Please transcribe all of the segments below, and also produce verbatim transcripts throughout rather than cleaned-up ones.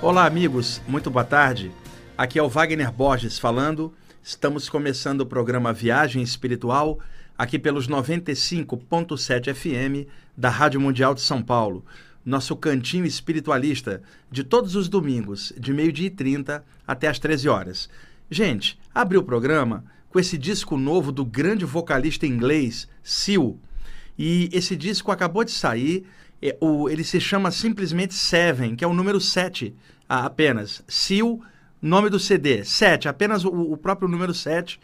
Olá amigos, muito boa tarde, aqui é o Wagner Borges falando, estamos começando o programa Viagem Espiritual, aqui pelos noventa e cinco ponto sete F M da Rádio Mundial de São Paulo, nosso cantinho espiritualista de todos os domingos, de meio-dia e trinta até as treze horas. Gente, abri o programa com esse disco novo do grande vocalista inglês, Seal, e esse disco acabou de sair. Ele se chama simplesmente Seven, que é o número sete apenas. Seal, nome do C D, sete, apenas o, o próprio número sete.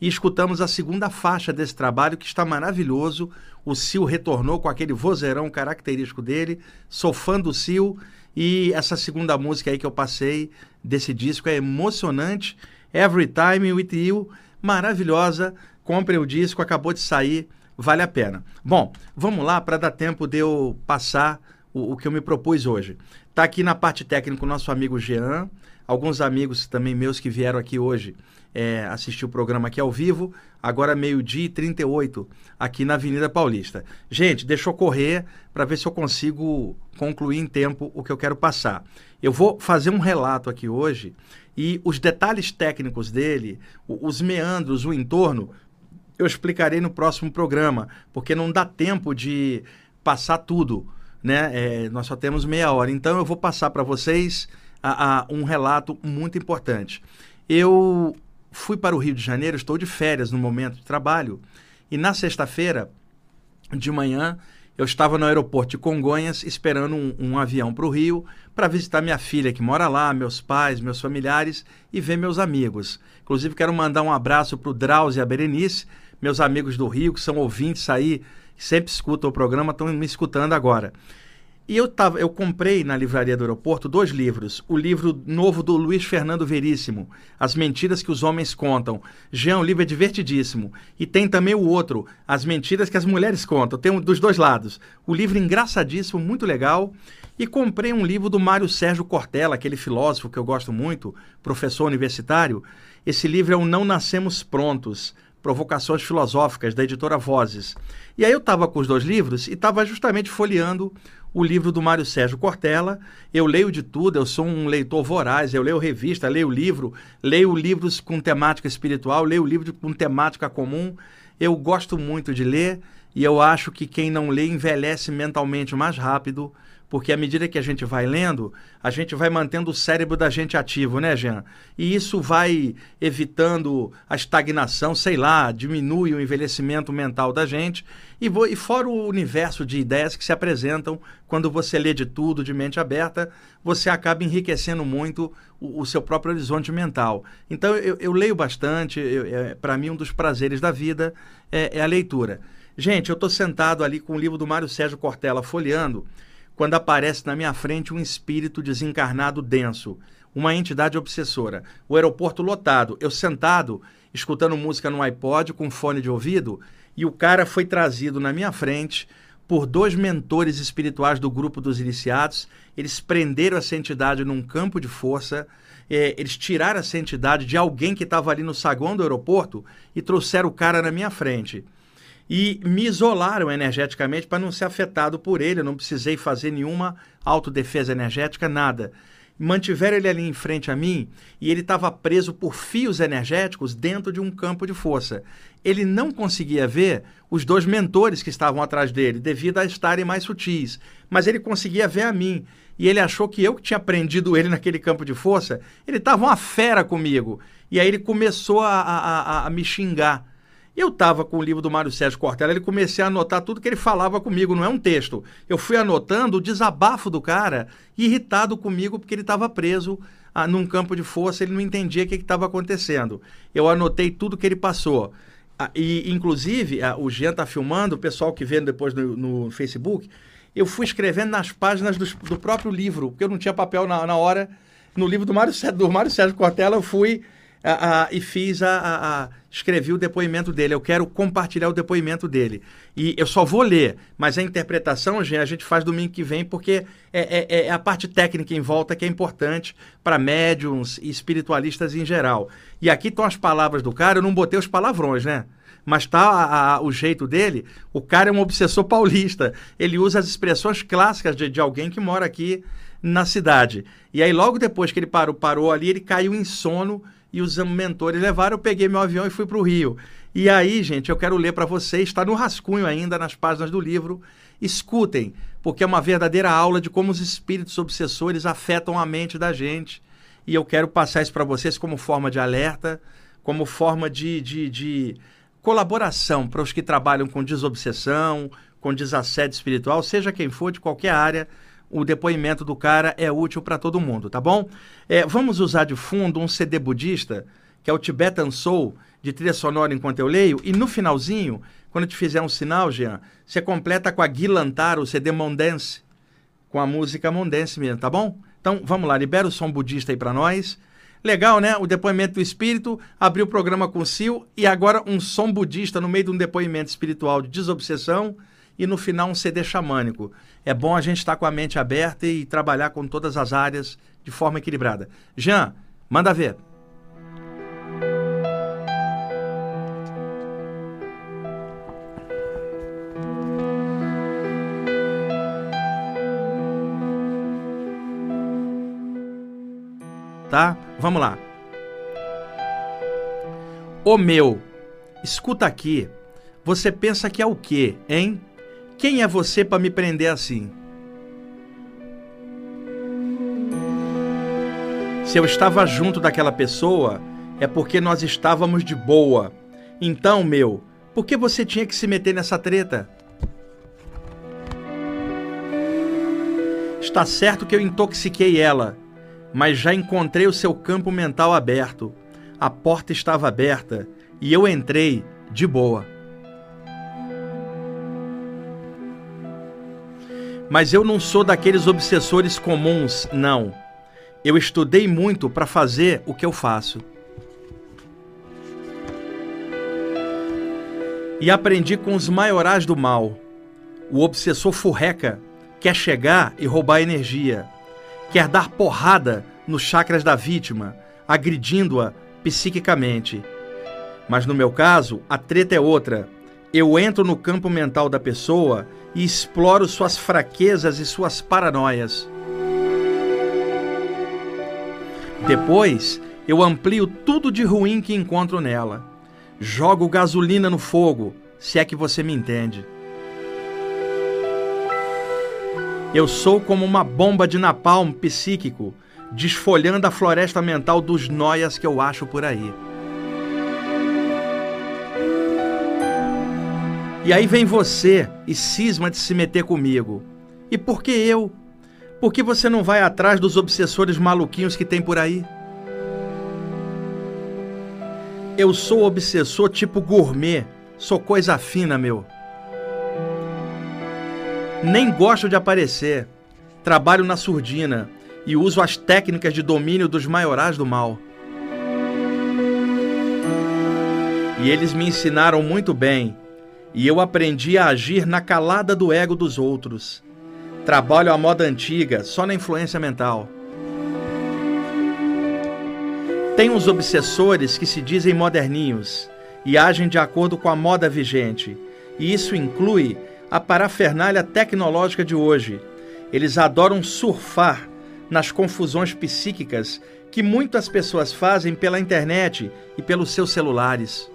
E escutamos a segunda faixa desse trabalho, que está maravilhoso. O Seal retornou com aquele vozeirão característico dele. Sou fã do Seal. E essa segunda música aí que eu passei desse disco é emocionante. Every Time With You, maravilhosa. Comprem o disco, acabou de sair. Vale a pena. Bom, vamos lá para dar tempo de eu passar o, o que eu me propus hoje. Está aqui na parte técnica o nosso amigo Jean, alguns amigos também meus que vieram aqui hoje é, assistir o programa aqui ao vivo, agora meio-dia e trinta e oito, aqui na Avenida Paulista. Gente, deixa eu correr para ver se eu consigo concluir em tempo o que eu quero passar. Eu vou fazer um relato aqui hoje e os detalhes técnicos dele, os meandros, o entorno, eu explicarei no próximo programa, porque não dá tempo de passar tudo, né? É, nós só temos meia hora, então eu vou passar para vocês a, a, um relato muito importante. Eu fui para o Rio de Janeiro, estou de férias no momento de trabalho, e na sexta-feira de manhã eu estava no aeroporto de Congonhas esperando um, um avião para o Rio para visitar minha filha que mora lá, meus pais, meus familiares e ver meus amigos. Inclusive quero mandar um abraço para o Drauzio e a Berenice, meus amigos do Rio, que são ouvintes aí, sempre escutam o programa, estão me escutando agora. E eu, tava, eu comprei na livraria do aeroporto dois livros. O livro novo do Luiz Fernando Veríssimo, As Mentiras que os Homens Contam. Jean, o livro é divertidíssimo. E tem também o outro, As Mentiras que as Mulheres Contam. Tem um dos dois lados. O livro engraçadíssimo, muito legal. E comprei um livro do Mário Sérgio Cortella, aquele filósofo que eu gosto muito, professor universitário. Esse livro é o Não Nascemos Prontos, Provocações Filosóficas, da editora Vozes. E aí eu estava com os dois livros e estava justamente folheando o livro do Mário Sérgio Cortella. Eu leio de tudo, eu sou um leitor voraz, eu leio revista, leio livro, leio livros com temática espiritual, leio livro com temática comum. Eu gosto muito de ler e eu acho que quem não lê envelhece mentalmente mais rápido, porque à medida que a gente vai lendo, a gente vai mantendo o cérebro da gente ativo, né, Jean? E isso vai evitando a estagnação, sei lá, diminui o envelhecimento mental da gente. E, vou, e fora o universo de ideias que se apresentam, quando você lê de tudo, de mente aberta, você acaba enriquecendo muito o, o seu próprio horizonte mental. Então, eu, eu leio bastante, é, para mim, um dos prazeres da vida é, é a leitura. Gente, eu estou sentado ali com o livro do Mário Sérgio Cortella folheando, quando aparece na minha frente um espírito desencarnado denso, uma entidade obsessora, o aeroporto lotado, eu sentado, escutando música no iPod com fone de ouvido, e o cara foi trazido na minha frente por dois mentores espirituais do grupo dos iniciados. Eles prenderam essa entidade num campo de força, é, eles tiraram essa entidade de alguém que estava ali no saguão do aeroporto e trouxeram o cara na minha frente. E me isolaram energeticamente para não ser afetado por ele, eu não precisei fazer nenhuma autodefesa energética, nada. Mantiveram ele ali em frente a mim e ele estava preso por fios energéticos dentro de um campo de força. Ele não conseguia ver os dois mentores que estavam atrás dele, devido a estarem mais sutis, mas ele conseguia ver a mim. E ele achou que eu que tinha prendido ele naquele campo de força, ele estava uma fera comigo. E aí ele começou a, a, a, a me xingar. Eu estava com o livro do Mário Sérgio Cortella, ele comecei a anotar tudo que ele falava comigo, não é um texto. Eu fui anotando o desabafo do cara, irritado comigo, porque ele estava preso a, num campo de força, ele não entendia o que estava acontecendo. Eu anotei tudo que ele passou. Ah, e, inclusive, ah, o Jean está filmando, o pessoal que vê depois no, no Facebook, eu fui escrevendo nas páginas do, do próprio livro, porque eu não tinha papel na, na hora. No livro do Mário Sérgio, do Mário Sérgio Cortella, eu fui ah, ah, e fiz a, a, a... escrevi o depoimento dele. Eu quero compartilhar o depoimento dele. E eu só vou ler, mas a interpretação, Jean, a gente faz domingo que vem, porque é, é, é a parte técnica em volta que é importante para médiums e espiritualistas em geral. E aqui estão as palavras do cara, eu não botei os palavrões, né? Mas tá a, a, o jeito dele, o cara é um obsessor paulista. Ele usa as expressões clássicas de, de alguém que mora aqui na cidade. E aí logo depois que ele parou, parou ali, ele caiu em sono e os mentores levaram, eu peguei meu avião e fui para o Rio. E aí, gente, eu quero ler para vocês, está no rascunho ainda, nas páginas do livro. Escutem, porque é uma verdadeira aula de como os espíritos obsessores afetam a mente da gente. E eu quero passar isso para vocês como forma de alerta, como forma de, de, de colaboração para os que trabalham com desobsessão, com desassédio espiritual, seja quem for, de qualquer área. O depoimento do cara é útil para todo mundo, tá bom? É, vamos usar de fundo um C D budista, que é o Tibetan Soul, de trilha sonora enquanto eu leio, e no finalzinho, quando eu te fizer um sinal, Jean, você completa com a Gillian Lantara, o C D Moon Dance, com a música Moon Dance mesmo, tá bom? Então, vamos lá, libera o som budista aí para nós. Legal, né? O depoimento do espírito, abriu o programa com o Seal, e agora um som budista no meio de um depoimento espiritual de desobsessão, e no final um C D xamânico. É bom a gente estar com a mente aberta e trabalhar com todas as áreas de forma equilibrada. Jean, manda ver. Tá? Vamos lá. Ô meu, escuta aqui. Você pensa que é o quê, hein? Quem é você para me prender assim? Se eu estava junto daquela pessoa, é porque nós estávamos de boa. Então, meu, por que você tinha que se meter nessa treta? Está certo que eu intoxiquei ela, mas já encontrei o seu campo mental aberto. A porta estava aberta e eu entrei de boa. Mas eu não sou daqueles obsessores comuns, não. Eu estudei muito para fazer o que eu faço. E aprendi com os maiorais do mal. O obsessor furreca quer chegar e roubar energia. Quer dar porrada nos chakras da vítima, agredindo-a psiquicamente. Mas no meu caso, a treta é outra. Eu entro no campo mental da pessoa e exploro suas fraquezas e suas paranoias. Depois, eu amplio tudo de ruim que encontro nela. Jogo gasolina no fogo, se é que você me entende. Eu sou como uma bomba de napalm psíquico, desfolhando a floresta mental dos noias que eu acho por aí. E aí vem você e cisma de se meter comigo. E por que eu? Por que você não vai atrás dos obsessores maluquinhos que tem por aí? Eu sou obsessor tipo gourmet, sou coisa fina, meu. Nem gosto de aparecer, trabalho na surdina e uso as técnicas de domínio dos maiorais do mal. E eles me ensinaram muito bem. E eu aprendi a agir na calada do ego dos outros. Trabalho à moda antiga, só na influência mental. Tem uns obsessores que se dizem moderninhos e agem de acordo com a moda vigente. E isso inclui a parafernália tecnológica de hoje. Eles adoram surfar nas confusões psíquicas que muitas pessoas fazem pela internet e pelos seus celulares.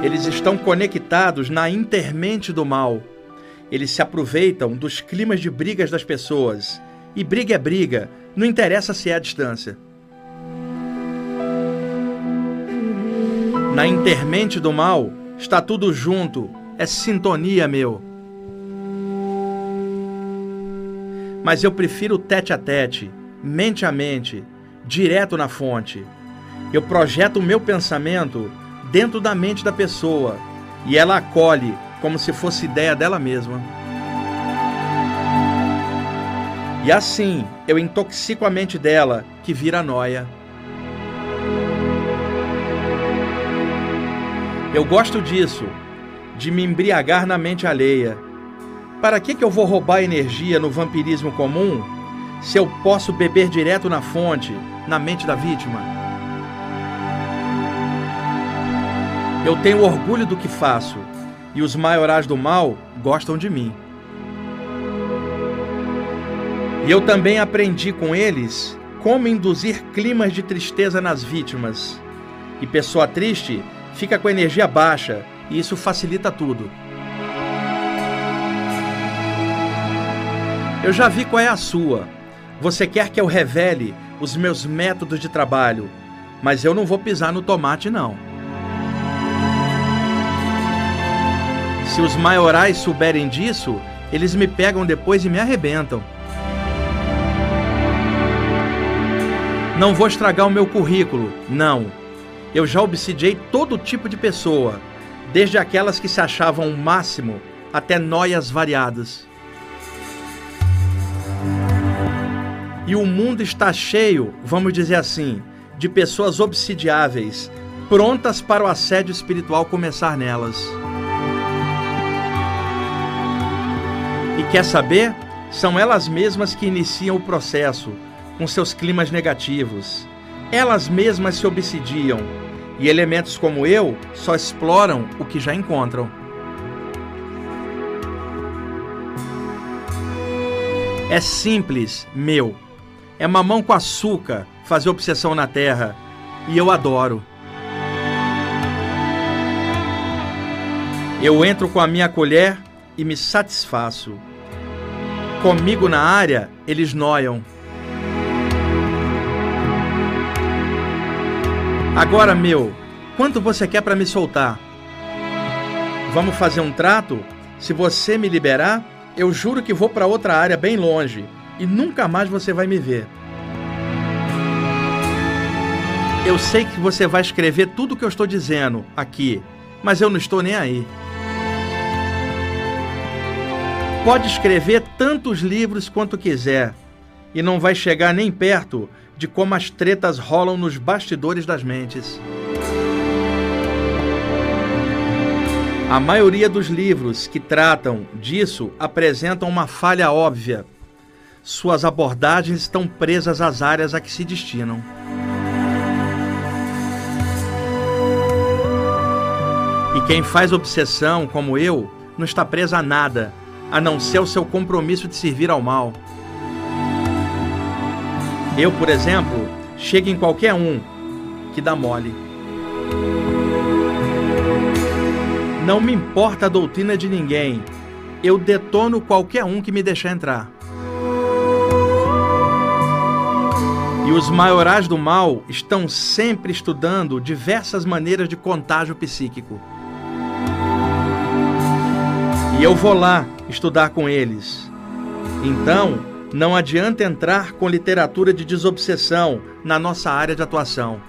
Eles estão conectados na intermente do mal. Eles se aproveitam dos climas de brigas das pessoas. E briga é briga, não interessa se é à distância. Na intermente do mal, está tudo junto, é sintonia, meu. Mas eu prefiro tete a tete, mente a mente, direto na fonte. Eu projeto o meu pensamento dentro da mente da pessoa e ela acolhe como se fosse ideia dela mesma. E assim eu intoxico a mente dela, que vira noia. Eu gosto disso, de me embriagar na mente alheia. Para que que eu vou roubar energia no vampirismo comum, se eu posso beber direto na fonte, na mente da vítima? Eu tenho orgulho do que faço, e os maiorais do mal gostam de mim. E eu também aprendi com eles como induzir climas de tristeza nas vítimas. E pessoa triste fica com energia baixa, e isso facilita tudo. Eu já vi qual é a sua. Você quer que eu revele os meus métodos de trabalho, mas eu não vou pisar no tomate, não. Se os maiorais souberem disso, eles me pegam depois e me arrebentam. Não vou estragar o meu currículo, não. Eu já obsidiei todo tipo de pessoa, desde aquelas que se achavam o máximo até noias variadas. E o mundo está cheio, vamos dizer assim, de pessoas obsidiáveis, prontas para o assédio espiritual começar nelas. E quer saber? São elas mesmas que iniciam o processo, com seus climas negativos. Elas mesmas se obsidiam, e elementos como eu só exploram o que já encontram. É simples, meu. É mamão com açúcar fazer obsessão na terra, e eu adoro. Eu entro com a minha colher e me satisfaço. Comigo na área, eles noiam. Agora, meu, quanto você quer para me soltar? Vamos fazer um trato? Se você me liberar, eu juro que vou para outra área bem longe. E nunca mais você vai me ver. Eu sei que você vai escrever tudo o que eu estou dizendo aqui, mas eu não estou nem aí. Pode escrever tantos livros quanto quiser, e não vai chegar nem perto de como as tretas rolam nos bastidores das mentes. A maioria dos livros que tratam disso apresentam uma falha óbvia. Suas abordagens estão presas às áreas a que se destinam. E quem faz obsessão, como eu, não está presa a nada, a não ser o seu compromisso de servir ao mal. Eu, por exemplo, chego em qualquer um que dá mole. Não me importa a doutrina de ninguém, eu detono qualquer um que me deixar entrar. E os maiorais do mal estão sempre estudando diversas maneiras de contágio psíquico. E eu vou lá estudar com eles. Então, não adianta entrar com literatura de desobsessão na nossa área de atuação.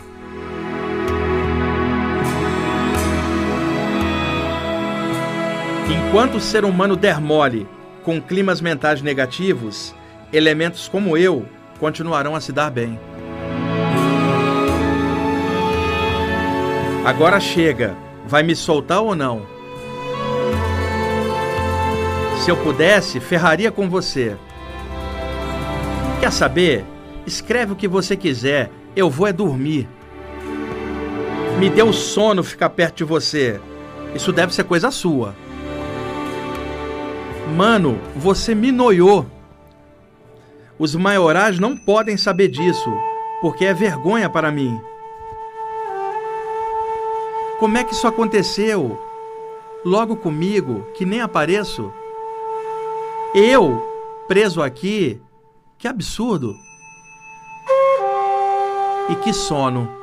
Enquanto o ser humano der mole com climas mentais negativos, elementos como eu continuarão a se dar bem. Agora chega, vai me soltar ou não? Se eu pudesse, ferraria com você. Quer saber? Escreve o que você quiser, eu vou é dormir. Me deu sono ficar perto de você, isso deve ser coisa sua. Mano, você me noiou. Os maiorais não podem saber disso, porque é vergonha para mim. Como é que isso aconteceu? Logo comigo, que nem apareço? Eu, preso aqui? Que absurdo! E que sono!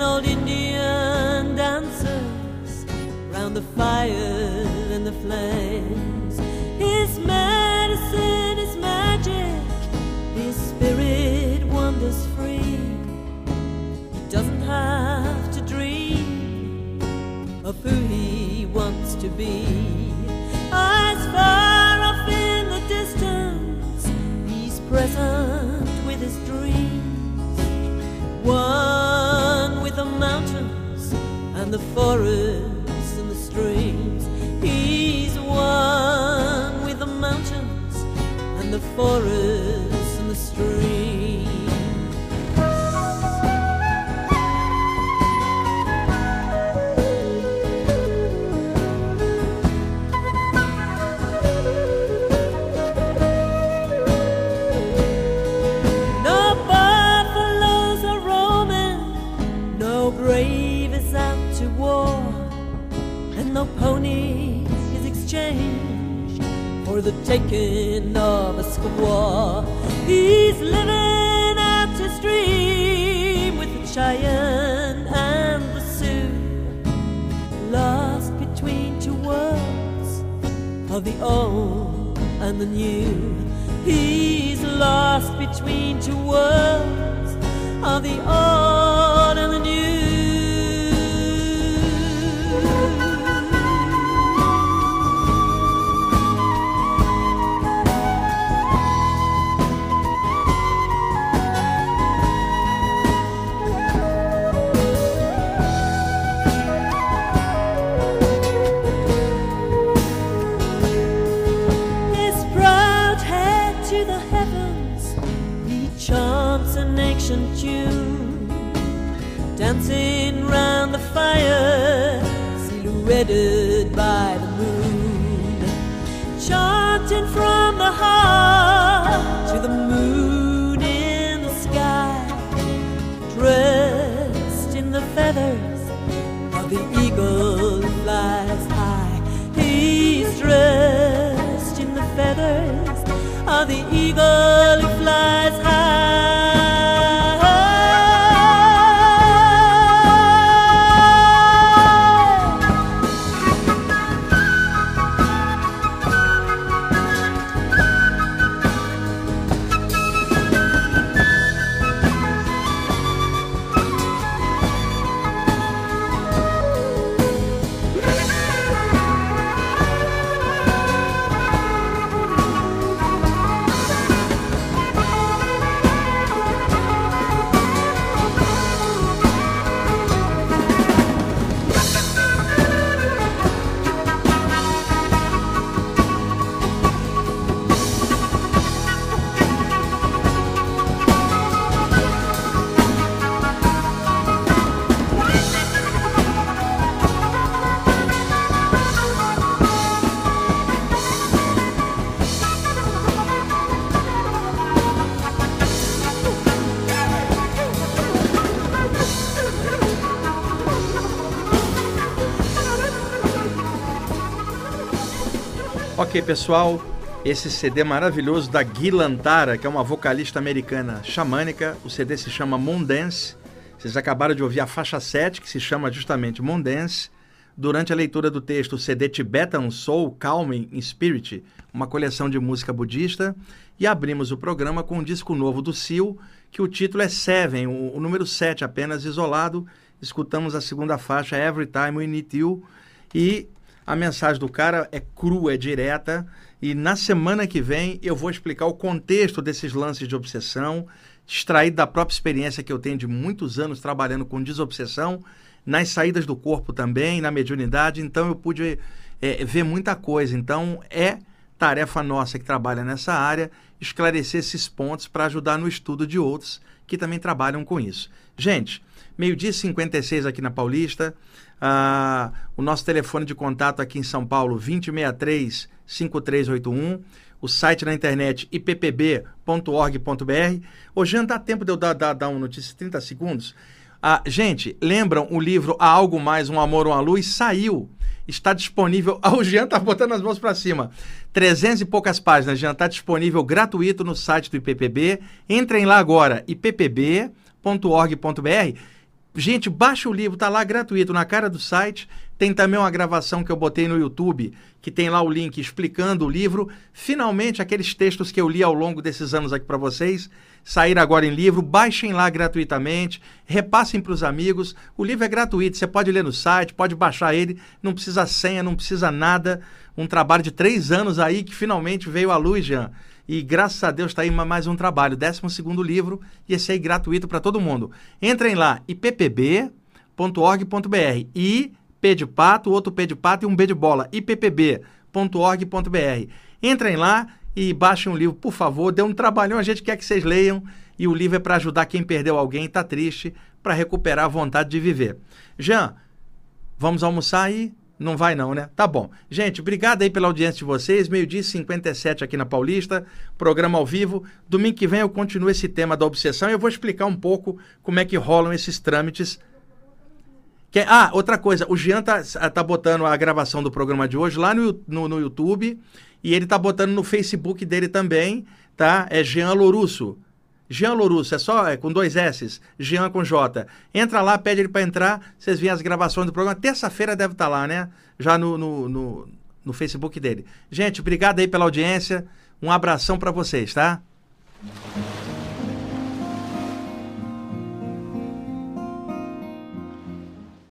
and old Indian dancers round the fire and the flames. His medicine is magic, his spirit wanders free. He doesn't have to dream of who he wants to be. As far off in the distance, he's present with his dreams. One with the mountains and the forests and the streams. He's one with the mountains and the forests and the streams. No pony is exchanged for the taking of a squaw. He's living out his dream with the Cheyenne and the Sioux, lost between two worlds of the old and the new. He's lost between two worlds of the old and the new. Tune, dancing round the fire, silhouetted by the moon, chanting from the heart to the moon in the sky, dressed in the feathers of the eagle who flies high. He's dressed in the feathers of the eagle who flies high. Ok, pessoal, esse C D maravilhoso da Gillian Lantara, que é uma vocalista americana xamânica. O C D se chama Moon Dance. Vocês acabaram de ouvir a faixa sete, que se chama justamente Moon Dance. Durante a leitura do texto, o C D Tibetan Soul, Calming in Spirit, uma coleção de música budista. E abrimos o programa com um disco novo do Seal, que o título é Seven, o número sete apenas isolado. Escutamos a segunda faixa, Every Time We Need You, e a mensagem do cara é crua, é direta, e na semana que vem eu vou explicar o contexto desses lances de obsessão, extraído da própria experiência que eu tenho de muitos anos trabalhando com desobsessão, nas saídas do corpo também, na mediunidade. Então eu pude é, ver muita coisa. Então é tarefa nossa que trabalha nessa área, esclarecer esses pontos para ajudar no estudo de outros que também trabalham com isso. Gente, meio-dia e cinquenta e seis aqui na Paulista. Uh, o nosso telefone de contato aqui em São Paulo, dois zero seis três, cinco três oito um. O site na internet, i p p b ponto org ponto b r. Hoje não dá tempo de eu dar, dar, dar uma notícia, trinta segundos. Uh, gente, lembram o livro Há Algo Mais, Um Amor, Uma Luz? Saiu. Está disponível. Ah, o Jean está botando as mãos para cima. trezentas e poucas páginas, Jean, está disponível gratuito no site do I P P B. Entrem lá agora, i p p b ponto org ponto b r. Gente, baixa o livro, tá lá gratuito na cara do site. Tem também uma gravação que eu botei no YouTube, que tem lá o link explicando o livro. Finalmente, aqueles textos que eu li ao longo desses anos aqui para vocês, saíram agora em livro. Baixem lá gratuitamente, repassem para os amigos. O livro é gratuito, você pode ler no site, pode baixar ele, não precisa senha, não precisa nada. Um trabalho de três anos aí que finalmente veio à luz, Jean. E graças a Deus está aí mais um trabalho, décimo segundo livro, e esse aí gratuito para todo mundo. Entrem lá, i p p b ponto org ponto b r, I, P de pato, outro P de pato e um B de bola, i p p b ponto org ponto b r. Entrem lá e baixem o livro, por favor, dê um trabalhão, a gente quer que vocês leiam, e o livro é para ajudar quem perdeu alguém e está triste, para recuperar a vontade de viver. Jean, vamos almoçar aí? Não vai não, né? Tá bom. Gente, obrigado aí pela audiência de vocês. meio-dia e cinquenta e sete aqui na Paulista, programa ao vivo. Domingo que vem eu continuo esse tema da obsessão e eu vou explicar um pouco como é que rolam esses trâmites. Que... Ah, outra coisa, o Jean tá, tá botando a gravação do programa de hoje lá no, no, no YouTube e ele tá botando no Facebook dele também, tá? É Jean Lorusso. Jean Lorusso, é só é, com dois S's, Jean com J. Entra lá, pede ele para entrar, vocês veem as gravações do programa. Terça-feira deve estar lá, né? Já no, no, no, no Facebook dele. Gente, obrigado aí pela audiência. Um abração para vocês, tá?